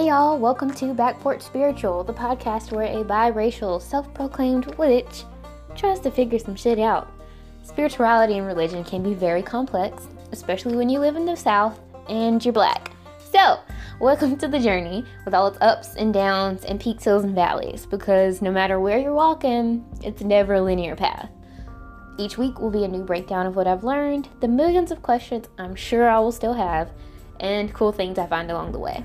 Hey y'all, welcome to Backport Spiritual, the podcast where a biracial, self-proclaimed witch tries to figure some shit out. Spirituality and religion can be very complex, especially when you live in the South and you're black. So, welcome to the journey with all its ups and downs and peaks, hills, and valleys, because no matter where you're walking, it's never a linear path. Each week will be a new breakdown of what I've learned, the millions of questions I'm sure I will still have, and cool things I find along the way.